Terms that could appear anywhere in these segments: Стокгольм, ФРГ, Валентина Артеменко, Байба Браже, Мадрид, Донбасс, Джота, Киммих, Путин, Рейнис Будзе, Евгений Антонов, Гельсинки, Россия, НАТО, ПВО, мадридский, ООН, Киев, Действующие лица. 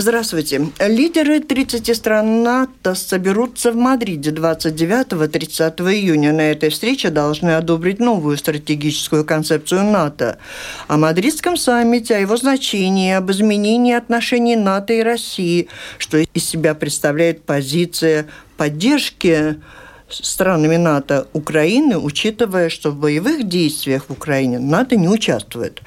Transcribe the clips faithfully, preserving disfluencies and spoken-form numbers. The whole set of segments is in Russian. Здравствуйте. Лидеры тридцати стран НАТО соберутся в Мадриде двадцать девятого-тридцатого июня. На этой встрече должны одобрить новую стратегическую концепцию НАТО. О мадридском саммите, о его значении, об изменении отношений НАТО и России, что из себя представляет позиция поддержки странами НАТО Украины, учитывая, что в боевых действиях в Украине НАТО не участвует.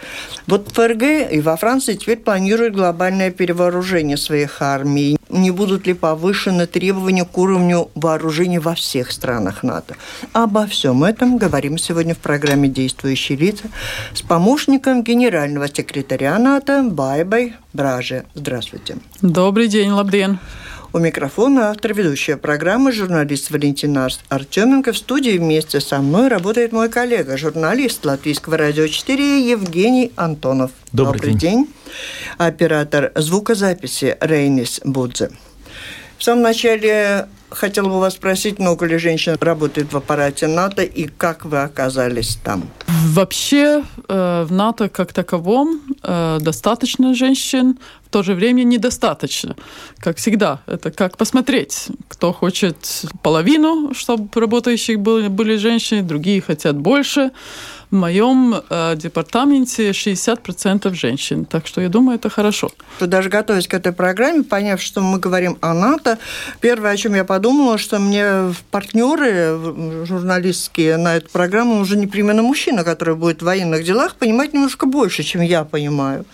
Вот ФРГ и во Франции теперь планируют глобальное перевооружение своих армий. Не будут ли повышены требования к уровню вооружений во всех странах НАТО? Обо всем этом говорим сегодня в программе «Действующие лица» с помощником генерального секретаря НАТО Байбой Браже. Здравствуйте. Добрый день, Лабден. У микрофона автор ведущая программы, журналист Валентина Артеменко. В студии вместе со мной работает мой коллега, журналист Латвийского радио четыре Евгений Антонов. Добрый, Добрый день. день. Оператор звукозаписи Рейнис Будзе. В самом начале хотела бы вас спросить, много ли женщин работает в аппарате НАТО и как вы оказались там? Вообще в НАТО как таковом достаточно женщин, в то же время недостаточно. Как всегда, это как посмотреть. Кто хочет половину, чтобы работающих были женщины, другие хотят больше. В моем э, департаменте шестьдесят процентов женщин. Так что, я думаю, это хорошо. Даже готовясь к этой программе, поняв, что мы говорим о НАТО, первое, о чем я подумала, что мне партнеры журналистские на эту программу уже непременно мужчина, который будет в военных делах, понимать немножко больше, чем я понимаю.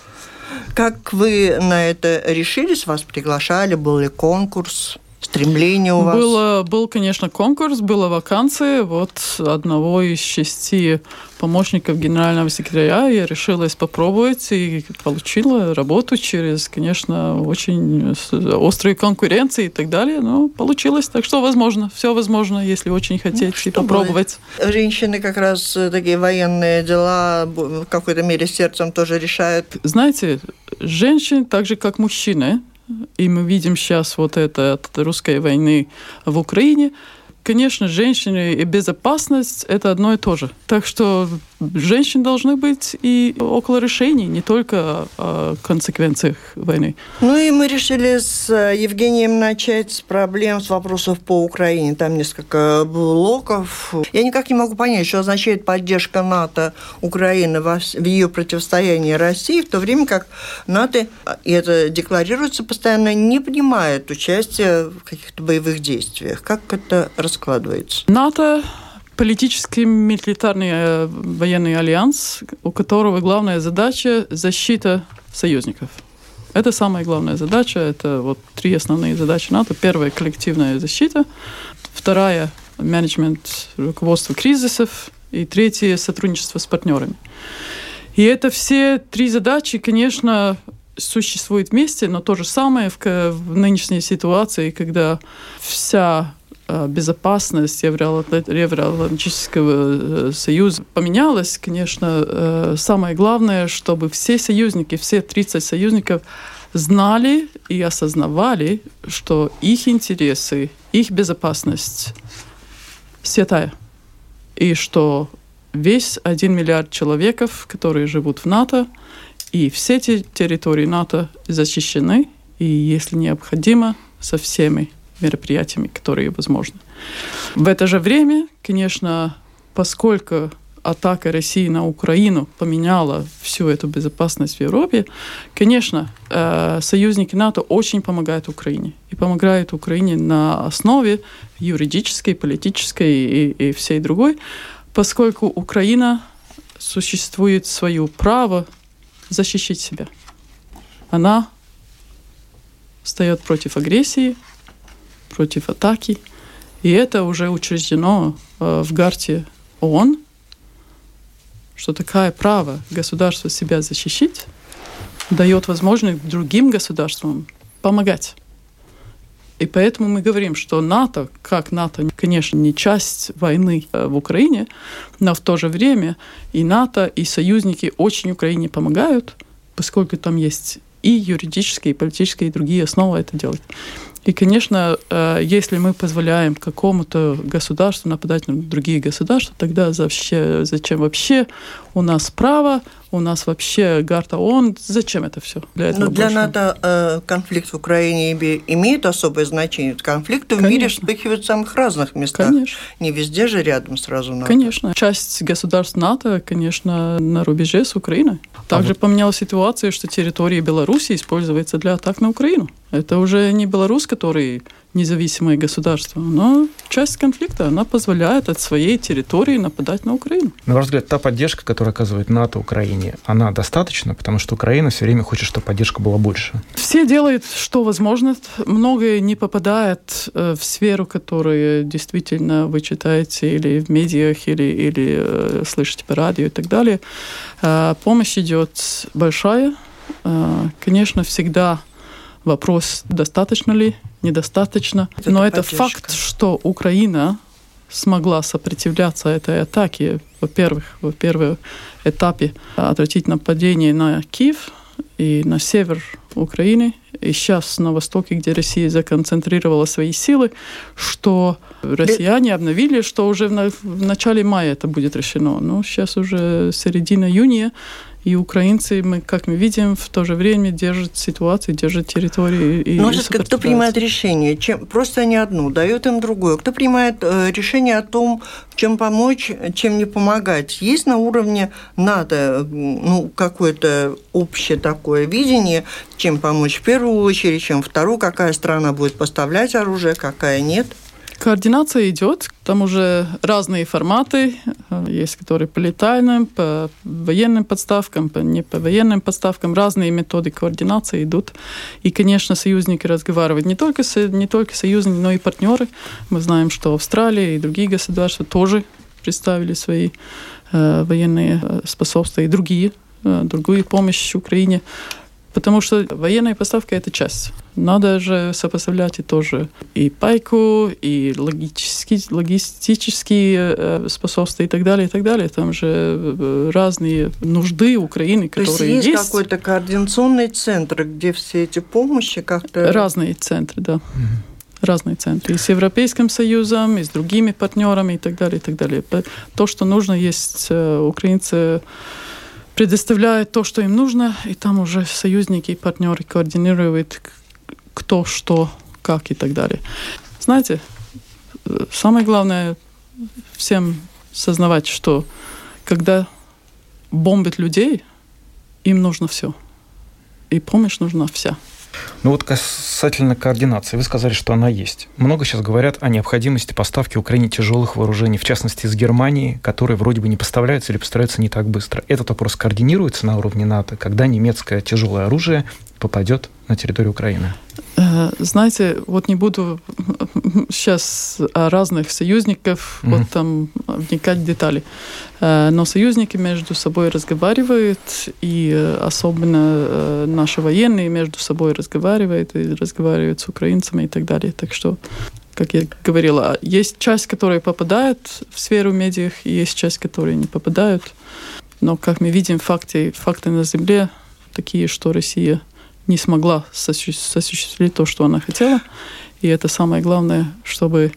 Как вы на это решились? Вас приглашали? Был ли конкурс? Стремление у вас? Было, был, конечно, конкурс, была вакансия. Вот одного из шести помощников генерального секретаря я решилась попробовать и получила работу через, конечно, очень острые конкуренции и так далее. Но получилось. Так что возможно. Все возможно, если очень хотеть ну, и попробовать. Бывает. Женщины как раз такие военные дела в какой-то мере сердцем тоже решают. Знаете, женщины так же, как мужчины, и мы видим сейчас вот это от русской войны в Украине. Конечно, женщины и безопасность – это одно и то же. Так что женщины должны быть и около решений, не только о консеквенциях войны. Ну и мы решили с Евгением начать с проблем, с вопросов по Украине. Там несколько блоков. Я никак не могу понять, что означает поддержка НАТО Украины в ее противостоянии России, в то время как НАТО, и это декларируется постоянно, не принимает участие в каких-то боевых действиях. Как это рассказывается? НАТО – политический милитарный военный альянс, у которого главная задача – защита союзников. Это самая главная задача. Это вот три основные задачи НАТО. Первая – коллективная защита. Вторая – менеджмент, руководство кризисов. И третья – сотрудничество с партнерами. И это все три задачи, конечно, существуют вместе, но то же самое в, в нынешней ситуации, когда вся безопасность Евроатлантического союза поменялась, конечно, самое главное, чтобы все союзники, все тридцать союзников знали и осознавали, что их интересы, их безопасность святая. И что весь один миллиард человек, которые живут в НАТО, и все эти территории НАТО защищены, и, если необходимо, со всеми мероприятиями, которые возможны. В это же время, конечно, поскольку атака России на Украину поменяла всю эту безопасность в Европе, конечно, союзники НАТО очень помогают Украине. И помогают Украине на основе юридической, политической и, и всей другой, поскольку Украина существует свое право защищать себя. Она встает против агрессии, против атаки. И это уже учреждено э, в Гарте ООН, что такое право государства себя защищать дает возможность другим государствам помогать. И поэтому мы говорим, что НАТО, как НАТО, конечно, не часть войны в Украине, но в то же время и НАТО, и союзники очень Украине помогают, поскольку там есть и юридические, и политические, и другие основы это делать. И, конечно, если мы позволяем какому-то государству нападать на другие государства, тогда зачем вообще у нас право, у нас вообще гарта ООН, зачем это все? Для этого Но для больше? НАТО конфликт в Украине имеет особое значение. Конфликты Конечно. В мире вспыхивают в самых разных местах. Конечно. Не везде же рядом сразу НАТО. Конечно. Часть государств НАТО, конечно, на рубеже с Украиной. Также а вот. Поменялась ситуация, что территория Беларуси используется для атак на Украину. Это уже не Беларусь, который независимое государство, но часть конфликта, она позволяет от своей территории нападать на Украину. На ваш взгляд, та поддержка, которую оказывает НАТО Украине, она достаточна, потому что Украина все время хочет, чтобы поддержка была больше? Все делают, что возможно. Многое не попадает в сферу, которую действительно вы читаете или в медиах, или, или слышите по радио и так далее. Помощь идет большая. Конечно, всегда вопрос, достаточно ли, недостаточно. Это Но это поддержка. Факт, что Украина смогла сопротивляться этой атаке, во-первых, во первом этапе отразить нападение на Киев и на север Украины, и сейчас на востоке, где Россия законцентрировала свои силы, что россияне обновили, что уже в начале мая это будет решено. Но сейчас уже середина июня, и украинцы, мы, как мы видим, в то же время держат ситуацию, держат территорию. И Но это кто принимает решение? Чем, просто не одну, дают им другую. Кто принимает решение о том, чем помочь, чем не помогать? Есть на уровне НАТО ну, какое-то общее такое видение, чем помочь в первую очередь, чем вторую, какая страна будет поставлять оружие, какая нет? Координация идет, там уже разные форматы, есть которые по летальным, по военным подставкам, по не по военным подставкам, разные методы координации идут. И, конечно, союзники разговаривают не только, не только союзники, но и партнеры. Мы знаем, что Австралия и другие государства тоже представили свои э, военные способства и другие, э, другую помощь Украине. Потому что военная поставка – это часть. Надо же сопоставлять и тоже и пайку, и логические, логистические способства и так далее, и так далее. Там же разные нужды Украины, которые есть. То есть есть какой-то координационный центр, где все эти помощи как-то… Разные центры, да. Разные центры. И с Европейским Союзом, и с другими партнерами, и так далее, и так далее. То, что нужно, есть украинцы… предоставляют то, что им нужно, и там уже союзники и партнеры координируют кто, что, как и так далее. Знаете, самое главное всем сознавать, что когда бомбят людей, им нужно все. И помощь нужна вся. Ну вот касательно координации, вы сказали, что она есть. Много сейчас говорят о необходимости поставки Украине тяжелых вооружений, в частности из Германии, которые вроде бы не поставляются или поставляются не так быстро. Этот вопрос координируется на уровне НАТО, когда немецкое тяжелое оружие попадет на территорию Украины? Знаете, вот не буду сейчас о разных союзников mm-hmm. вот там вникать в детали, но союзники между собой разговаривают, и особенно наши военные между собой разговаривают, и разговаривают с украинцами и так далее. Так что, как я говорила, есть часть, которая попадает в сферу медиа, и есть часть, которая не попадает. Но, как мы видим, факты, факты на земле такие, что Россия не смогла осуществить то, что она хотела. И это самое главное, чтобы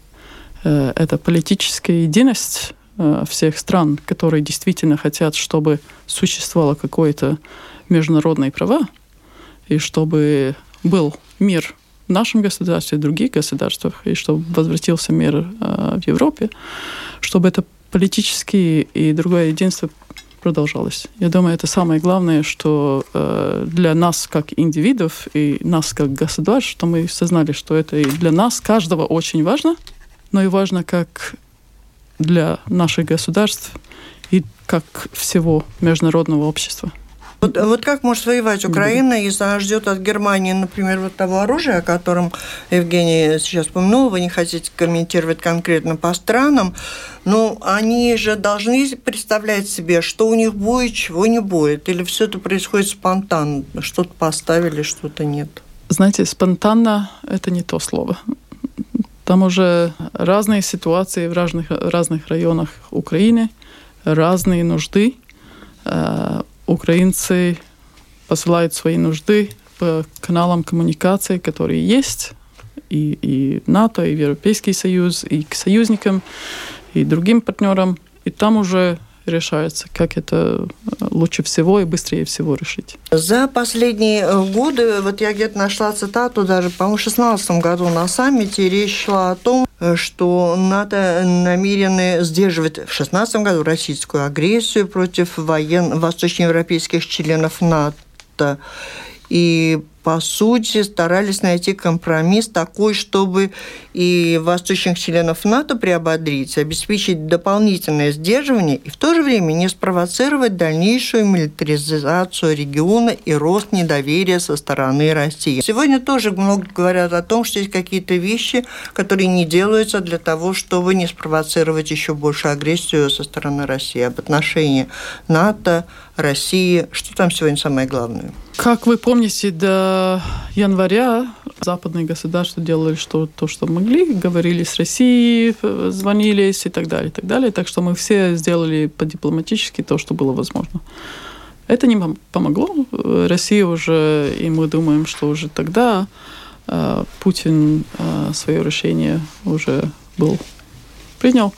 э, эта политическая единость э, всех стран, которые действительно хотят, чтобы существовало какое-то международное право, и чтобы был мир в нашем государстве, в других государствах, и чтобы возвратился мир э, в Европе, чтобы это политическое и другое единство продолжалось. Я думаю, это самое главное, что э, для нас как индивидов и нас как государств, что мы осознали, что это и для нас каждого очень важно, но и важно как для наших государств и как всего международного общества. Вот, вот как может воевать Украина, если она ждет от Германии, например, вот того оружия, о котором Евгений сейчас упомянул, вы не хотите комментировать конкретно по странам, но они же должны представлять себе, что у них будет, чего не будет, или все это происходит спонтанно, что-то поставили, что-то нет? Знаете, спонтанно – это не то слово. Там уже разные ситуации в разных, разных районах Украины, разные нужды. Украинцы посылают свои нужды по каналам коммуникации, которые есть, и, и НАТО, и Европейский Союз, и к союзникам, и другим партнерам. И там уже решается, как это лучше всего и быстрее всего решить. За последние годы, вот я где-то нашла цитату, даже, по-моему, в шестнадцатом году на саммите речь шла о том, что НАТО намерены сдерживать в шестнадцатом году российскую агрессию против воен... восточноевропейских членов НАТО. И, по сути, старались найти компромисс такой, чтобы и восточных членов НАТО приободрить, обеспечить дополнительное сдерживание и в то же время не спровоцировать дальнейшую милитаризацию региона и рост недоверия со стороны России. Сегодня тоже много говорят о том, что есть какие-то вещи, которые не делаются для того, чтобы не спровоцировать еще больше агрессию со стороны России. Об отношении НАТО, России. Что там сегодня самое главное? Как вы помните, до января западные государства делали что, то, что могли, говорили с Россией, звонились и так далее, и так далее. Так что мы все сделали по-дипломатически то, что было возможно. Это не помогло. Россия уже, и мы думаем, что уже тогда э, Путин э, свое решение уже был, принял.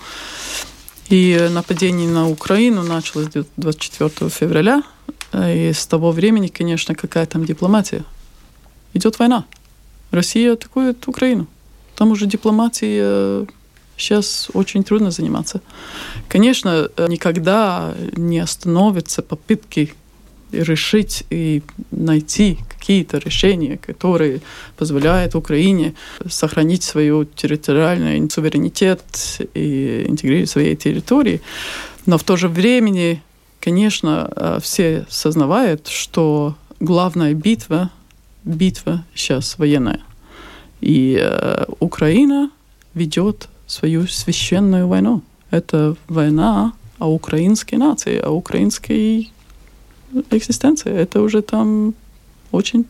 И нападение на Украину началось двадцать четвёртого февраля. И с того времени, конечно, какая там дипломатия? Идет война. Россия атакует Украину. Там уже дипломатией сейчас очень трудно заниматься. Конечно, никогда не остановятся попытки решить и найти какие-то решения, которые позволяют Украине сохранить свой территориальный суверенитет и интегрировать свои территории. Но в то же время... Конечно, все сознавают, что главная битва, битва сейчас военная. И э, Украина ведет свою священную войну. Это война о украинской нации, о украинской экзистенции. Это уже там очень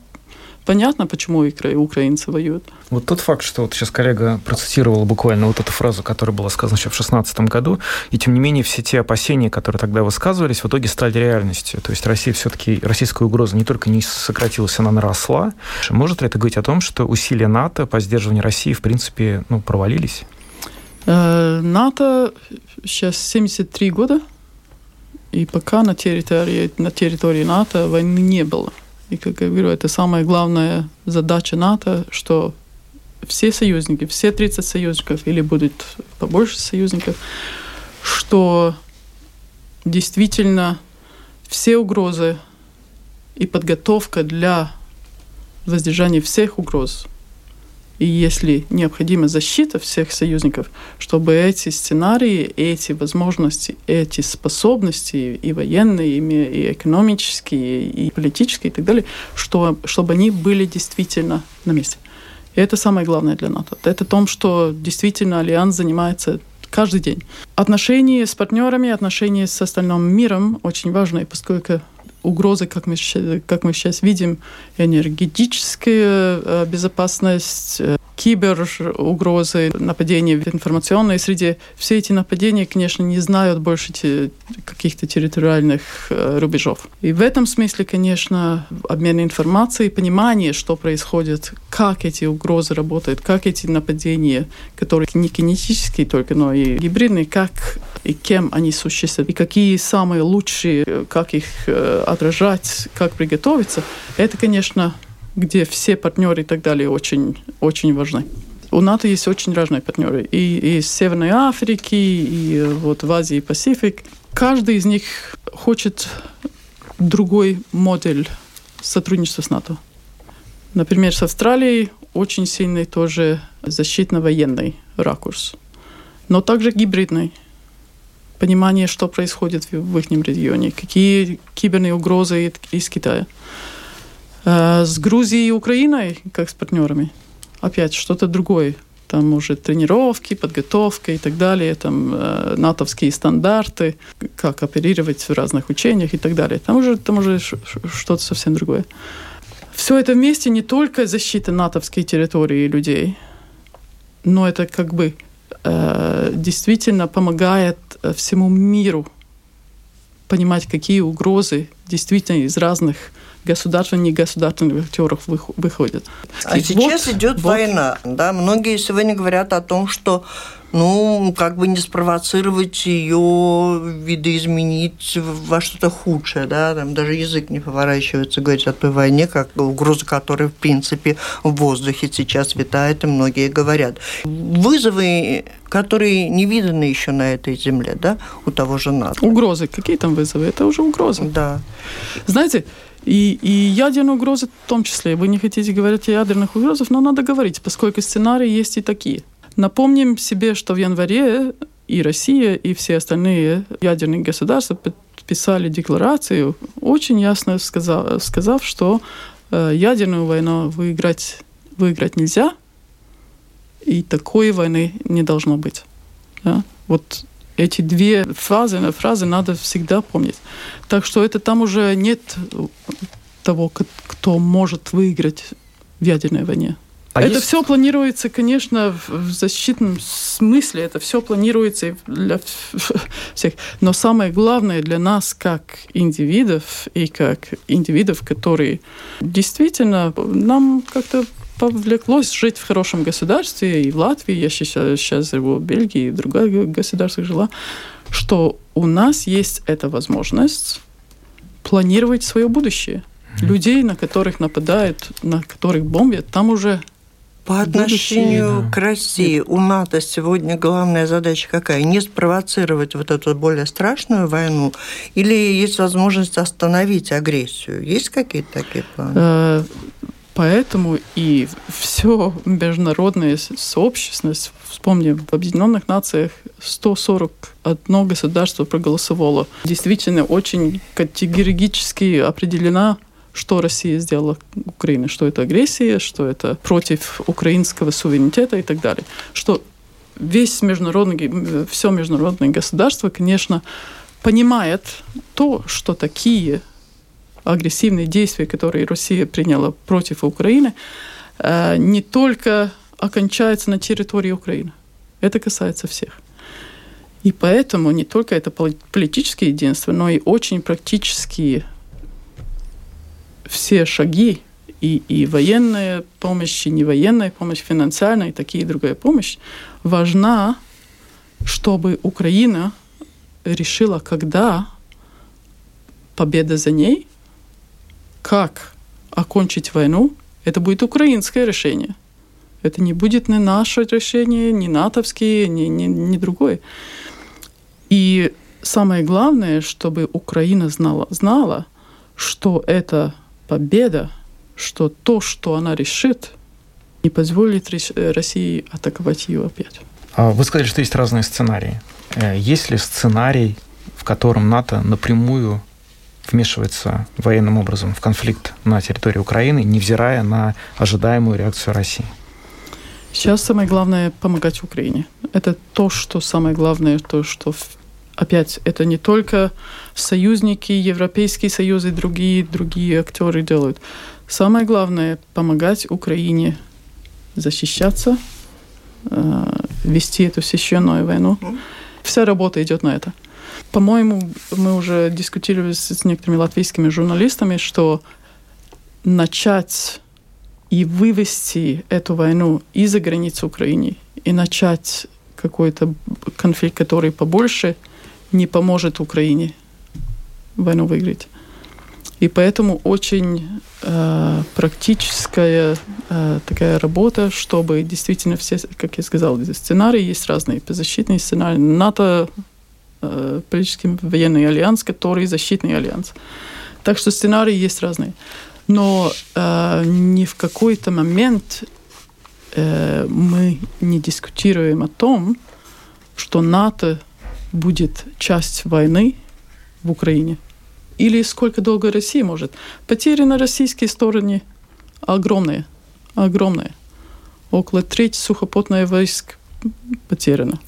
понятно, почему украинцы воюют. Вот тот факт, что вот сейчас коллега процитировала буквально вот эту фразу, которая была сказана еще в две тысячи шестнадцатом году, и тем не менее все те опасения, которые тогда высказывались, в итоге стали реальностью. То есть Россия все-таки, российская угроза не только не сократилась, она наросла. Может ли это говорить о том, что усилия НАТО по сдерживанию России, в принципе, ну, провалились? НАТО сейчас семьдесят три года, и пока на территории, на территории НАТО войны не было. И, как я говорю, это самая главная задача НАТО, что все союзники, все тридцать союзников, или будет побольше союзников, что действительно все угрозы и подготовка для воздержания всех угроз, и если необходима защита всех союзников, чтобы эти сценарии, эти возможности, эти способности и военные, и экономические, и политические, и так далее, что, чтобы они были действительно на месте. И это самое главное для НАТО. Это то, что действительно Альянс занимается каждый день. Отношения с партнерами, отношения с остальным миром очень важны, поскольку угрозы, как мы, как мы сейчас видим, энергетическая безопасность, киберугрозы, нападения в информационной среде. Все эти нападения, конечно, не знают больше каких-то территориальных рубежов. И в этом смысле, конечно, обмен информацией, понимание, что происходит, как эти угрозы работают, как эти нападения, которые не кинетические только, но и гибридные, как и кем они существуют, и какие самые лучшие, как их отражать, как приготовиться, это, конечно, где все партнеры и так далее очень, очень важны. У НАТО есть очень разные партнеры. И из Северной Африки, и вот в Азии и Пасифик. Каждый из них хочет другой модель сотрудничества с НАТО. Например, с Австралией очень сильный тоже защитно-военный ракурс, но также гибридный. Понимание, что происходит в их регионе, какие киберные угрозы из Китая. С Грузией и Украиной, как с партнерами, опять что-то другое. Там уже тренировки, подготовка и так далее, там э, натовские стандарты, как оперировать в разных учениях и так далее. Там уже, там уже что-то совсем другое. Все это вместе не только защита натовской территории и людей, но это как бы э, действительно помогает всему миру понимать, какие угрозы действительно из разных государственных и негосударственных актеров выходят. А и сейчас вот, идет вот. война. Да? Многие сегодня говорят о том, что ну, как бы не спровоцировать ее, видоизменить во что-то худшее, да, там даже язык не поворачивается говорить о той войне, как угроза которой, в принципе, в воздухе сейчас витает, и многие говорят. Вызовы, которые не виданы еще на этой земле, да, у того же НАТО. Угрозы. Какие там вызовы? Это уже угрозы. Да. Знаете, и, и ядерные угрозы в том числе. Вы не хотите говорить о ядерных угрозах, но надо говорить, поскольку сценарии есть и такие. Напомним себе, что в январе и Россия, и все остальные ядерные государства подписали декларацию, очень ясно сказав, сказав что ядерную войну выиграть, выиграть нельзя, и такой войны не должно быть. Да? Вот эти две фразы, фразы надо всегда помнить. Так что это там уже нет того, кто может выиграть в ядерной войне. А это есть... все планируется, конечно, в защитном смысле, это все планируется для всех. Но самое главное для нас, как индивидов, и как индивидов, которые действительно нам как-то повлеклось жить в хорошем государстве, и в Латвии, я сейчас, сейчас живу в Бельгии, и в других государствах жила, что у нас есть эта возможность планировать свое будущее. Людей, на которых нападают, на которых бомбят, там уже... По отношению да. к России у НАТО сегодня главная задача какая? Не спровоцировать вот эту более страшную войну? Или есть возможность остановить агрессию? Есть какие-то такие планы? Поэтому и все международное сообщество, вспомним, в Объединенных Нациях сто сорок одно государство проголосовало. Действительно, очень категорически определена, что Россия сделала Украине, что это агрессия, что это против украинского суверенитета и так далее. Что весь международный, все международное государство, конечно, понимает то, что такие агрессивные действия, которые Россия приняла против Украины, не только окончаются на территории Украины. Это касается всех. И поэтому не только это политические единства, но и очень практические все шаги и, и военная помощь, и невоенная помощь, финансовая и такие другая помощь важна, чтобы Украина решила, когда победа за ней, как окончить войну, это будет украинское решение. Это не будет ни наше решение, ни натовские, ни, ни, ни другое. И самое главное, чтобы Украина знала, знала, что это победа, что то, что она решит, не позволит России атаковать ее опять. Вы сказали, что есть разные сценарии. Есть ли сценарий, в котором НАТО напрямую вмешивается военным образом в конфликт на территории Украины, невзирая на ожидаемую реакцию России? Сейчас самое главное — помогать Украине. Это то, что самое главное, то, что... Опять, это не только союзники, Европейский Союз и другие, другие актеры делают. Самое главное — помогать Украине защищаться, э, вести эту священную войну. Вся работа идет на это. По-моему, мы уже дискутировали с некоторыми латвийскими журналистами, что начать и вывести эту войну и за границу Украины, и начать какой-то конфликт, который побольше, не поможет Украине войну выиграть. И поэтому очень э, практическая э, такая работа, чтобы действительно все, как я сказала, сценарии есть разные, защитные сценарии. НАТО, э, политический военный альянс, который защитный альянс. Так что сценарии есть разные. Но э, ни в какой-то момент э, мы не дискутируем о том, что НАТО будет часть войны в Украине. Или сколько долго Россия может. Потери на российской стороне огромные. Огромные. Около трети сухопутных войск потеряно.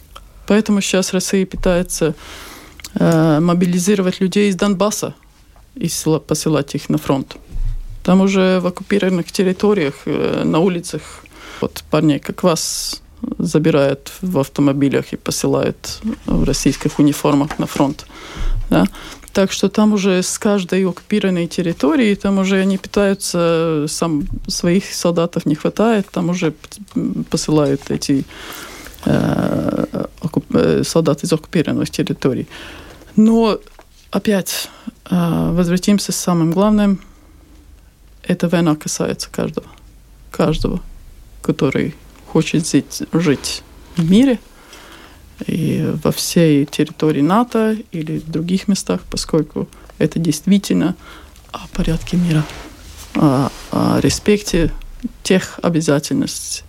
Поэтому сейчас Россия пытается э, мобилизировать людей из Донбасса и посылать их на фронт. Там уже в оккупированных территориях, на улицах, вот парни как вас забирают в автомобилях и посылают в российских униформах на фронт. Да? Так что там уже с каждой оккупированной территории, там уже они питаются, сам, своих солдатов не хватает, там уже посылают эти э, э, солдаты из оккупированных территорий. Но опять э, возвратимся к самым главным. Эта война касается каждого. Каждого, который хочет жить, жить в мире и во всей территории НАТО или в других местах, поскольку это действительно о порядке мира, о, о респекте тех обязательностей,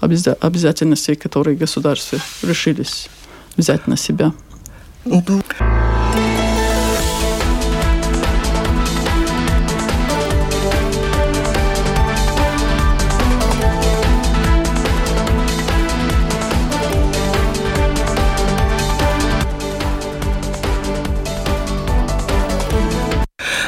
обяза- обязательностей, которые государства решились взять на себя.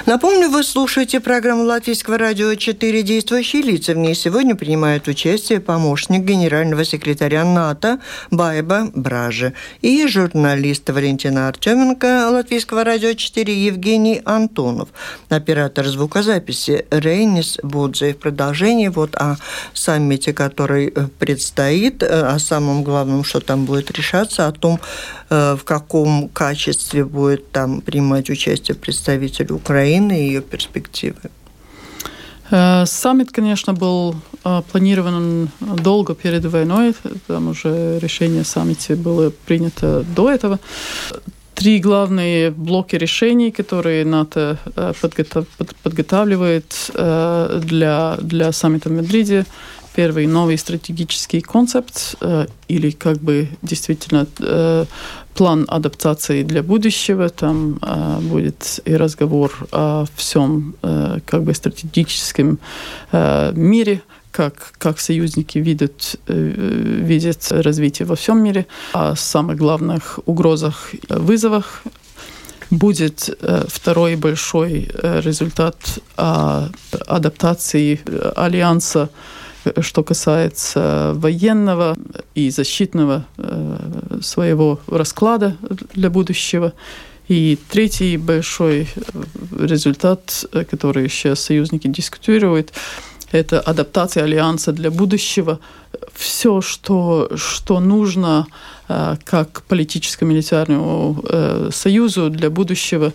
Напомню, вы слушаете программу Латвийского радио четыре «Действующие лица». В ней сегодня принимают участие помощник генерального секретаря НАТО Байба Браже и журналист Валентина Артеменко Латвийского радио четыре Евгений Антонов, оператор звукозаписи Рейнис Будзе. В продолжении вот о саммите, который предстоит, о самом главном, что там будет решаться, о том, в каком качестве будет там принимать участие представитель Украины, и ее перспективы. Саммит, конечно, был планирован долго перед войной. Там уже решение саммита было принято до этого. Три главные блоки решений, которые НАТО подготавливает для, для саммита в Мадриде. Первый – новый стратегический концепт, или как бы действительно план адаптации для будущего. Там будет и разговор о всем как бы стратегическом мире, как, как союзники видят, видят развитие во всем мире, о самых главных угрозах, вызовах. Будет второй большой результат адаптации альянса, что касается военного и защитного своего расклада для будущего. И третий большой результат, который сейчас союзники дискутируют, это адаптация альянса для будущего. Все, что, что нужно как политическо-милитарному союзу для будущего,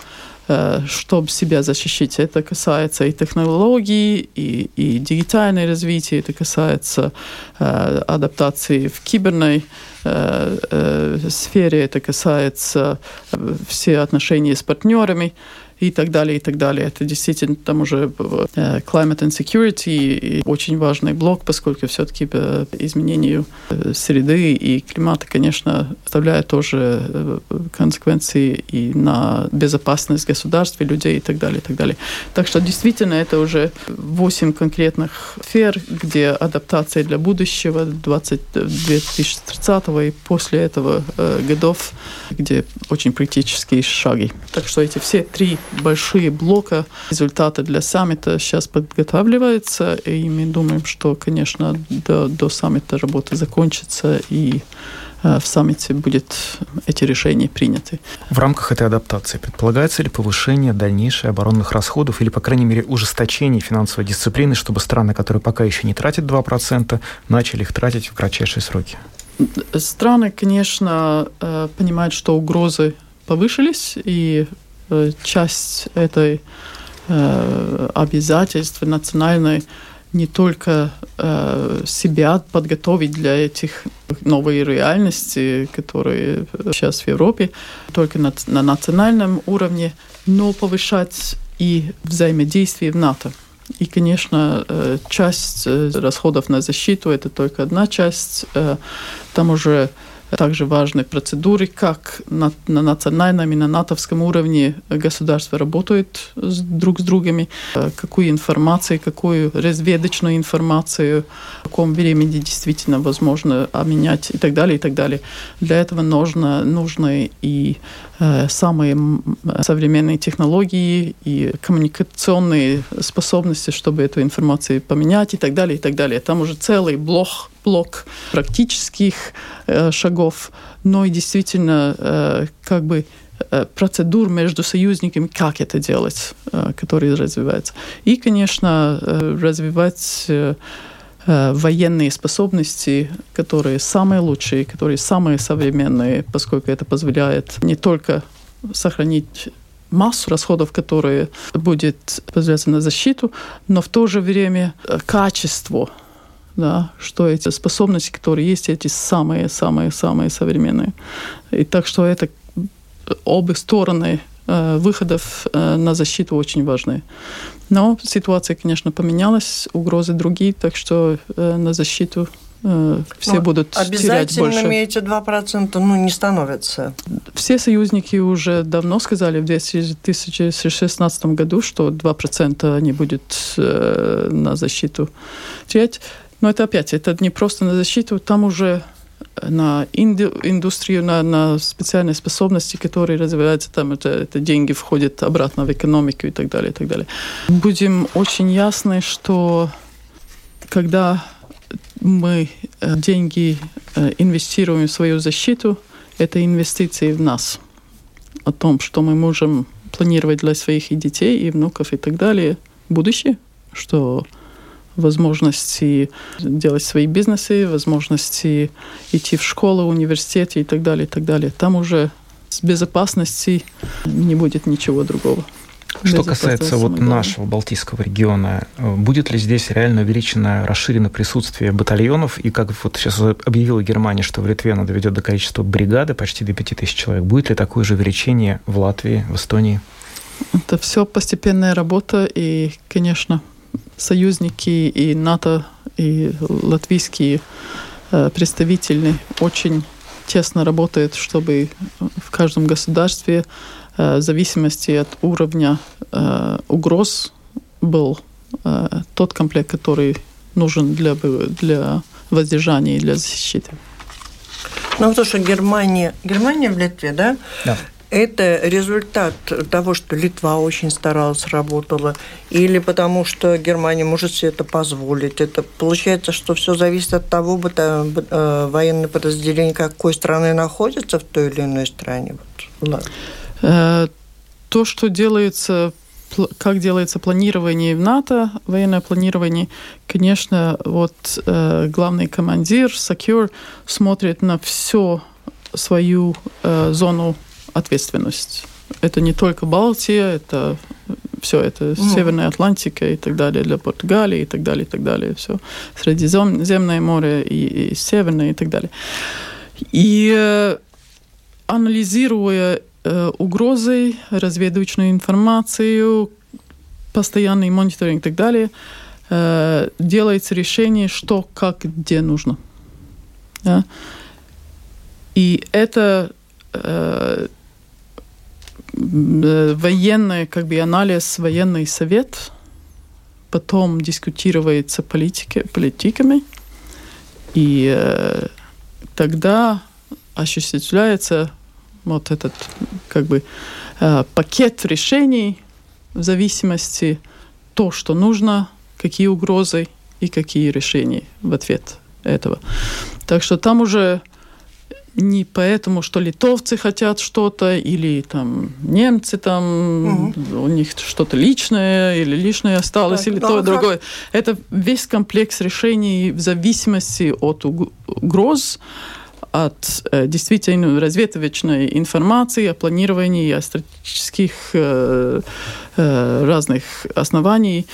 чтобы себя защищать. Это касается и технологий, и, и дигитального развития, это касается э, адаптации в киберной э, э, сфере, это касается э, все отношения с партнерами и так далее, и так далее. Это действительно там уже э, climate and security, очень важный блок, поскольку все-таки э, изменению э, среды и климата, конечно, оставляет тоже э, консеквенции и на безопасность государств и людей и так далее, и так далее. Так что действительно это уже восемь конкретных сфер, где адаптация для будущего двадцать, две тысячи тридцатого и после этого э, годов, где очень практические шаги. Так что эти все три большие блока результаты для саммита сейчас подготавливаются, и мы думаем, что, конечно, до, до саммита работа закончится, и э, в саммите будут эти решения приняты. В рамках этой адаптации предполагается ли повышение дальнейших оборонных расходов или, по крайней мере, ужесточение финансовой дисциплины, чтобы страны, которые пока еще не тратят два процента, начали их тратить в кратчайшие сроки? Страны, конечно, понимают, что угрозы повышились, и часть этой э, обязательств национальной не только э, себя подготовить для этих новых реальностей, которые сейчас в Европе, только на, на национальном уровне, но повышать и взаимодействие в НАТО. И, конечно, э, часть расходов на защиту – это только одна часть. Э, там уже также важны процедуры, как на, на национальном и на натовском уровне государства работают с, друг с другими, какую информацию, какую разведочную информацию, в каком времени действительно возможно обменять и так далее, и так далее. Для этого нужно, нужны и э, самые современные технологии, и коммуникационные способности, чтобы эту информацию поменять и так далее, и так далее. Там уже целый блок, блок практических э, шагов, но и действительно э, как бы э, процедур между союзниками, как это делать, э, которые развиваются. И, конечно, э, развивать э, военные способности, которые самые лучшие, которые самые современные, поскольку это позволяет не только сохранить массу расходов, которые будет позволяться на защиту, но в то же время качество, да, что эти способности, которые есть, эти самые-самые-самые современные. И так что это обе стороны выходов на защиту очень важны. Но ситуация, конечно, поменялась, угрозы другие, так что на защиту все ну, будут терять больше. Обязательными эти два процента ну, не становятся. Все союзники уже давно сказали в две тысячи шестнадцатом году, что два процента они будут на защиту терять. Но это опять, это не просто на защиту, там уже на индустрию, на, на специальные способности, которые развиваются там, это, это деньги входят обратно в экономику и так далее, и так далее. Будем очень ясны, что когда мы деньги инвестируем в свою защиту, это инвестиции в нас, о том, что мы можем планировать для своих и детей, и внуков, и так далее, будущее, что возможности делать свои бизнесы, возможности идти в школу, университет и так далее, и так далее. Там уже с безопасности не будет ничего другого. Что касается вот нашего Балтийского региона, будет ли здесь реально увеличено, расширено присутствие батальонов? И как вот сейчас объявила Германия, что в Литве она доведет до количества бригады почти до пяти тысяч человек, будет ли такое же увеличение в Латвии, в Эстонии? Это все постепенная работа, и, конечно, союзники и НАТО, и латвийские представители очень тесно работают, чтобы в каждом государстве в зависимости от уровня угроз был тот комплект, который нужен для, для воздержания и для защиты. Ну, потому что Германия, Германия в Литве, да? Да. Это результат того, что Литва очень старалась, работала, или потому что Германия может себе это позволить. Это получается, что все зависит от того, военное подразделение какой страны находится в той или иной стране. Вот. То, что делается, как делается планирование в НАТО, военное планирование, конечно, вот главный командир сакюр смотрит на всю свою зону ответственность. Это не только Балтия, это все, это ну. Северная Атлантика и так далее, для Португалии и так далее, и так далее, все. Средиземное море и, и Северное и так далее. И анализируя э, угрозы, разведывательную информацию, постоянный мониторинг и так далее, э, делается решение, что, как, где нужно. Да? И это военный, как бы, анализ, военный совет, потом дискутируется политики, политиками, и э, тогда осуществляется вот этот, как бы, э, пакет решений в зависимости то, что нужно, какие угрозы и какие решения в ответ этого. Так что там уже не поэтому, что литовцы хотят что-то, или там немцы там, угу. у них что-то личное, или лишнее осталось, так, или да, то и другое. Это весь комплекс решений в зависимости от угроз, от э, действительно разведывательной информации, о планировании, о стратегических э, э, разных основаниях.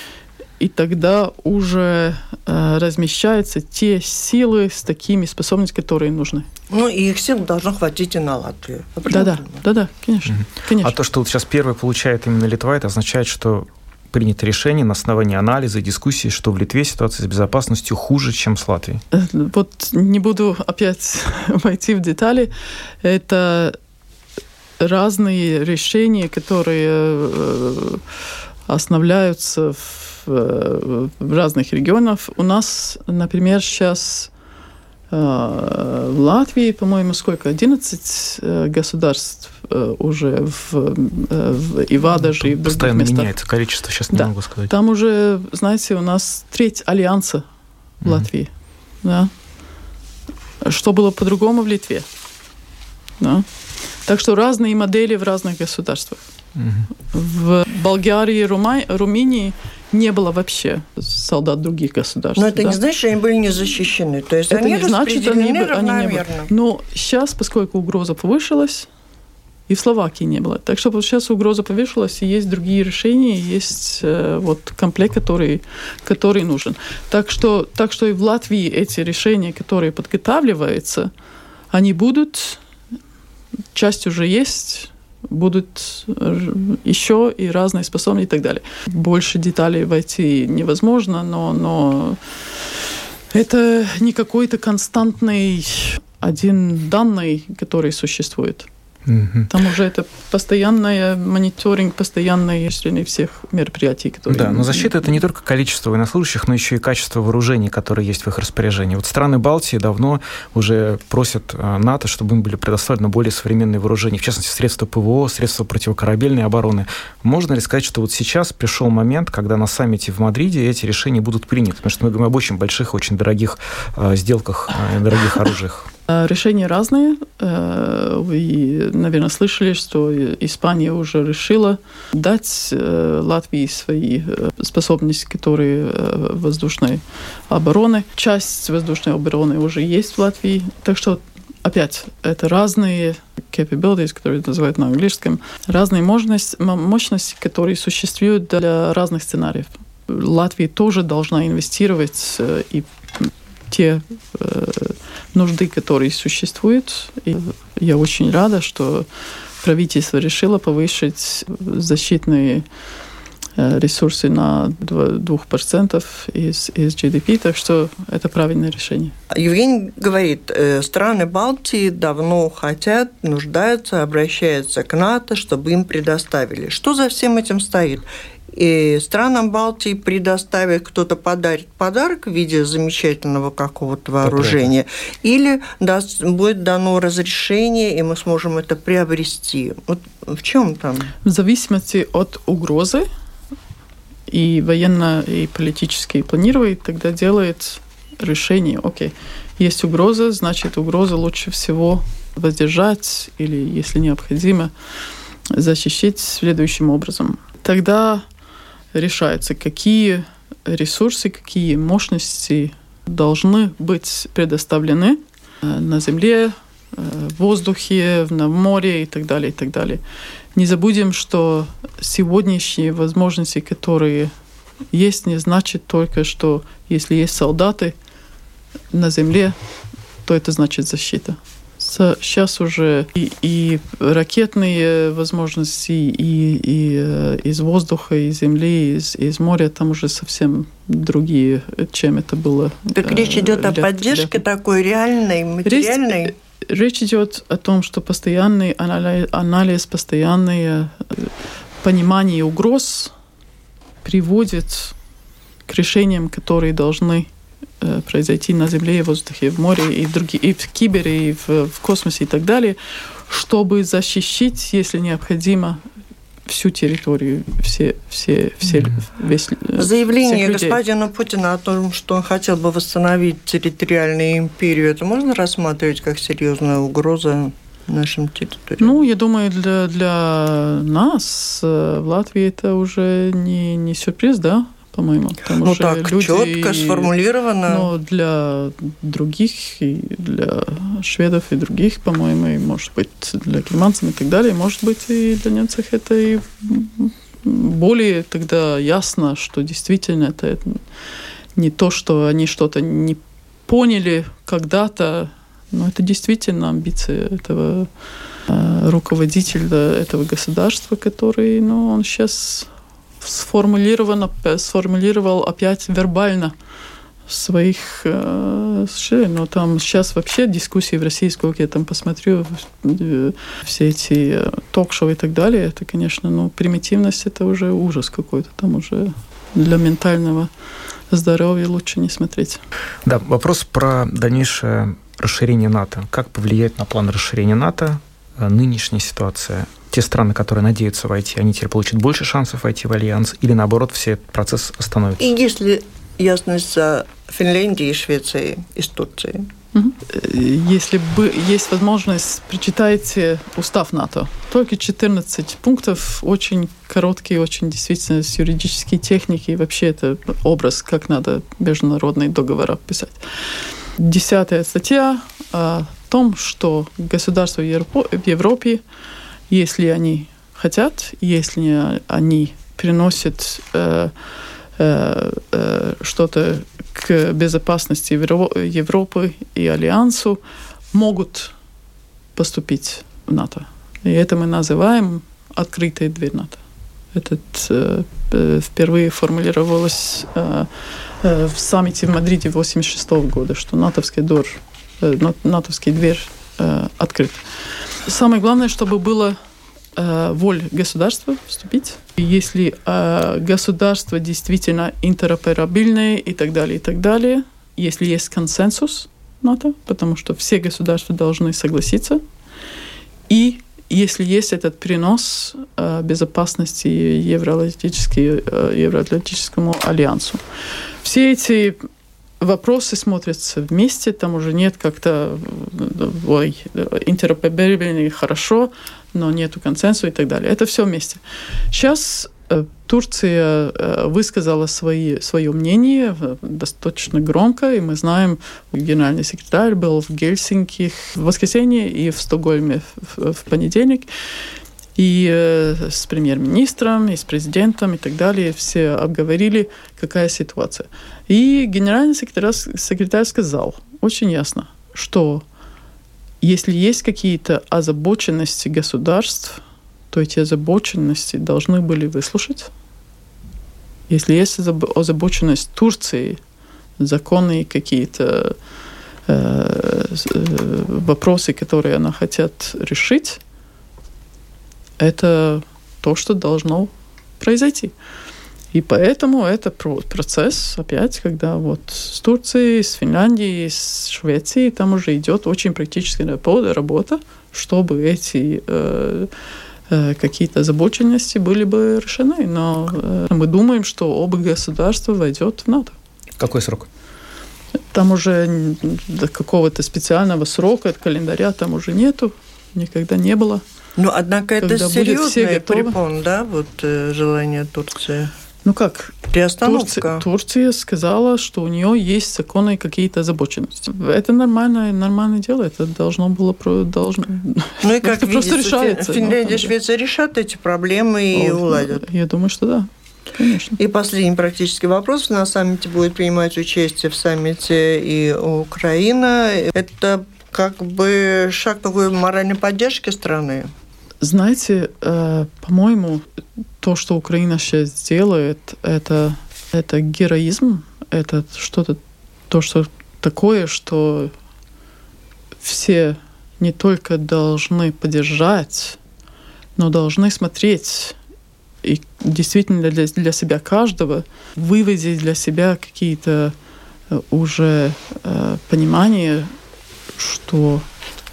И тогда уже э, размещаются те силы с такими способностями, которые нужны. Ну, и их сил должно хватить и на Латвию. Да-да, да-да, конечно, mm-hmm. конечно. А то, что вот сейчас первый получает именно Литва, это означает, что принято решение на основании анализа, дискуссии, что в Литве ситуация с безопасностью хуже, чем с Латвией? Вот не буду опять войти в детали. Это разные решения, которые останавливаются в разных регионах. У нас, например, сейчас в Латвии, по-моему, сколько? одиннадцать государств уже в, в, и в Адаже, и в других местах. Постоянно меняется количество, сейчас не да. могу сказать. Там уже, знаете, у нас треть альянса в mm-hmm. Латвии. Да? Что было по-другому в Литве. Да? Так что разные модели в разных государствах. Mm-hmm. В Болгарии, Рума... Румынии не было вообще солдат других государств. Но это да? не значит, что они были не защищены. То есть это они не значит, что они, они не были. Но сейчас, поскольку угроза повышалась, и в Словакии не было. Так что вот сейчас угроза повышалась, и есть другие решения, есть э, вот комплект, который, который нужен. Так что, так что и в Латвии эти решения, которые подготавливаются, они будут, часть уже есть, будут еще и разные способности и так далее. Больше деталей войти невозможно, но, но это не какой-то константный один данный, который существует. Mm-hmm. Там уже это постоянный мониторинг, постоянное изучение всех мероприятий, которые... Да, но защита – это не только количество военнослужащих, но еще и качество вооружений, которые есть в их распоряжении. Вот страны Балтии давно уже просят НАТО, чтобы им были предоставлены более современные вооружения, в частности, средства ПВО, средства противокорабельной обороны. Можно ли сказать, что вот сейчас пришел момент, когда на саммите в Мадриде эти решения будут приняты? Потому что мы говорим об очень больших, очень дорогих сделках, дорогих оружиях. Решения разные. Вы, наверное, слышали, что Испания уже решила дать Латвии свои способности, которые воздушной обороны. Часть воздушной обороны уже есть в Латвии. Так что, опять, это разные capabilities, которые называют на английском, разные мощности, которые существуют для разных сценариев. Латвия тоже должна инвестировать и те э, нужды, которые существуют. И я очень рада, что правительство решило повысить защитные э, ресурсы на два процента из, из джи ди пи, так что это правильное решение. Евгений говорит, э, страны Балтии давно хотят, нуждаются, обращаются к НАТО, чтобы им предоставили. Что за всем этим стоит? И странам Балтии предоставят, кто-то подарит подарок в виде замечательного какого-то вооружения, Патриот. или даст, будет дано разрешение, и мы сможем это приобрести. Вот в чем там? В зависимости от угрозы и военно, и политически планирование тогда делает решение. Окей, есть угроза, значит, угрозу лучше всего воздержать или, если необходимо, защищать следующим образом. Тогда решается, какие ресурсы, какие мощности должны быть предоставлены на земле, в воздухе, на море и так далее, и так далее. Не забудем, что сегодняшние возможности, которые есть, не значит только, что если есть солдаты на земле, то это значит защита. Сейчас уже и, и ракетные возможности, и, и из воздуха, и земли, и из, из моря, там уже совсем другие, чем это было. Так речь идет лет, о поддержке лет. такой реальной, материальной? Речь, речь идет о том, что постоянный анализ, постоянное понимание угроз приводит к решениям, которые должны произойти на Земле, в воздухе, в море, и в, другие, и в кибере, и в, в космосе, и так далее, чтобы защищить, если необходимо, всю территорию, все, все, все, весь, Заявление господина Путина о том, что он хотел бы восстановить территориальную империю, это можно рассматривать как серьезная угроза нашим территориям? Ну, я думаю, для, для нас в Латвии это уже не, не сюрприз, да? По-моему, потому ну, что люди... четко сформулировано. Но для других, и для шведов и других, по-моему, и, может быть, для германцев и так далее, может быть, и для немцев это и более тогда ясно, что действительно это не то, что они что-то не поняли когда-то, но это действительно амбиции этого э, руководителя этого государства, который, ну, он сейчас... сформулирован, сформулировал опять вербально своих э, но там сейчас вообще дискуссии в России, сколько я там посмотрю, э, все эти э, ток-шоу и так далее, это, конечно, ну, примитивность, это уже ужас какой-то, там уже для ментального здоровья лучше не смотреть. Да, вопрос про дальнейшее расширение НАТО. Как повлияет на план расширения НАТО нынешняя ситуация? Те страны, которые надеются войти, они теперь получат больше шансов войти в альянс, или, наоборот, все этот процесс остановится? И если ясность за Финляндией, Швецией и Турцией. Если бы есть возможность, прочитайте устав НАТО. Только четырнадцать пунктов, очень короткие, очень действительно с юридической техникой. И вообще это образ, как надо международные договоры писать. Десятая статья о том, что государства в Европе, если они хотят, если они приносят э, э, что-то к безопасности Европы и Альянсу, могут поступить в НАТО. И это мы называем открытой дверь НАТО. Этот э, впервые формулировалось э, э, в саммите в Мадриде восемьдесят шестого года, что натовская дверь, э, натовская дверь э, открыта. Самое главное, чтобы была э, воля государства вступить. И если э, государство действительно интероперабильное и так далее, и так далее, если есть консенсус НАТО, потому что все государства должны согласиться, и если есть этот перенос э, безопасности евроатлантический, э, Евроатлантическому альянсу. Все эти вопросы смотрятся вместе, там уже нет как-то ой, интероперабельный хорошо, но нету консенсуса и так далее. Это все вместе. Сейчас э, Турция э, высказала свои, свое мнение э, достаточно громко, и мы знаем, генеральный секретарь был в Гельсинки в воскресенье и в Стокгольме в, в понедельник. И э, с премьер-министром, и с президентом, и так далее. Все обговорили, какая ситуация. И генеральный секретарь, секретарь сказал очень ясно, что если есть какие-то озабоченности государств, то эти озабоченности должны были выслушать. Если есть озабоченность Турции, законы какие-то э, э, вопросы, которые она хотят решить, это то, что должно произойти. И поэтому это процесс, опять, когда вот с Турцией, с Финляндией, с Швецией, там уже идет очень практическая работа, чтобы эти э, э, какие-то озабоченности были бы решены. Но э, мы думаем, что оба государства войдет в НАТО. Какой срок? Там уже до какого-то специального срока, календаря там уже нету, никогда не было. Но, однако, это серьезный препон, да, вот желание Турции. Ну как? Турция, Турция сказала, что у нее есть законные какие-то озабоченности. Это нормальное, нормальное дело, это должно было... Должно, ну и как видите, Финляндия и Швеция решат эти проблемы и вот, уладят. Я думаю, что да. Конечно. И последний практический вопрос. На саммите будет принимать участие в саммите и Украина. Это как бы шаг такой моральной поддержки страны? Знаете, э, по-моему, то, что Украина сейчас делает, это, это героизм, это что-то то, что такое, что все не только должны поддержать, но должны смотреть и действительно для, для себя каждого выводить для себя какие-то уже э, понимания, что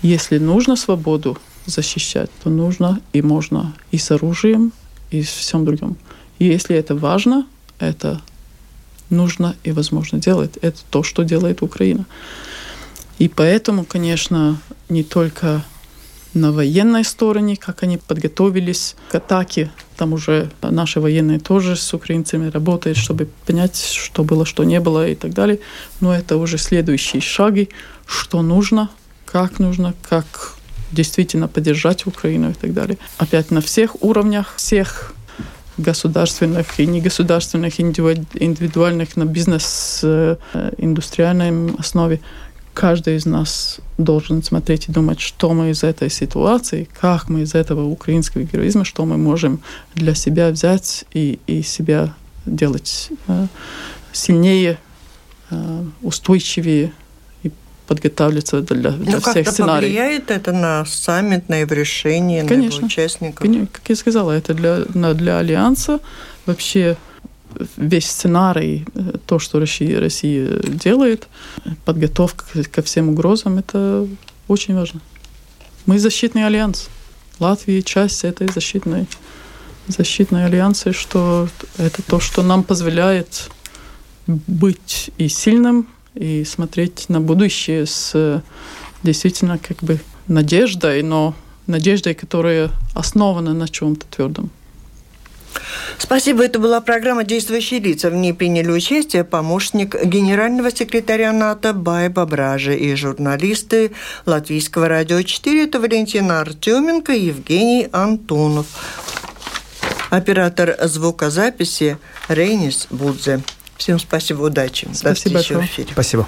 если нужно свободу защищать, то нужно и можно и с оружием, и с всем другим. И если это важно, это нужно и возможно делать. Это то, что делает Украина. И поэтому, конечно, не только на военной стороне, как они подготовились к атаке, там уже наши военные тоже с украинцами работают, чтобы понять, что было, что не было и так далее. Но это уже следующие шаги, что нужно, как нужно, как действительно поддержать Украину и так далее. Опять на всех уровнях, всех государственных и негосударственных, индивидуальных, на бизнес-индустриальной основе, каждый из нас должен смотреть и думать, что мы из этой ситуации, как мы из этого украинского героизма, что мы можем для себя взять и, и себя делать э, сильнее, э, устойчивее, подготавливаться для, для ну, всех сценариев. Влияет это на саммит, на его решение, конечно, на его участников? Конечно. Как я сказала, это для, для Альянса. Вообще весь сценарий, то, что Россия, Россия делает, подготовка ко всем угрозам, это очень важно. Мы защитный альянс. Латвия часть этой защитной, защитной альянса, что это то, что нам позволяет быть и сильным, и смотреть на будущее с действительно как бы надеждой, но надеждой, которая основана на чем-то твердом. Спасибо. Это была программа «Действующие лица». В ней приняли участие помощник генерального секретаря НАТО Байба Браже и журналисты Латвийского радио четыре. Это Валентина Артеменко и Евгений Антонов. Оператор звукозаписи Рейнис Будзе. Всем спасибо, удачи. Спасибо. До встречи в эфире. Спасибо.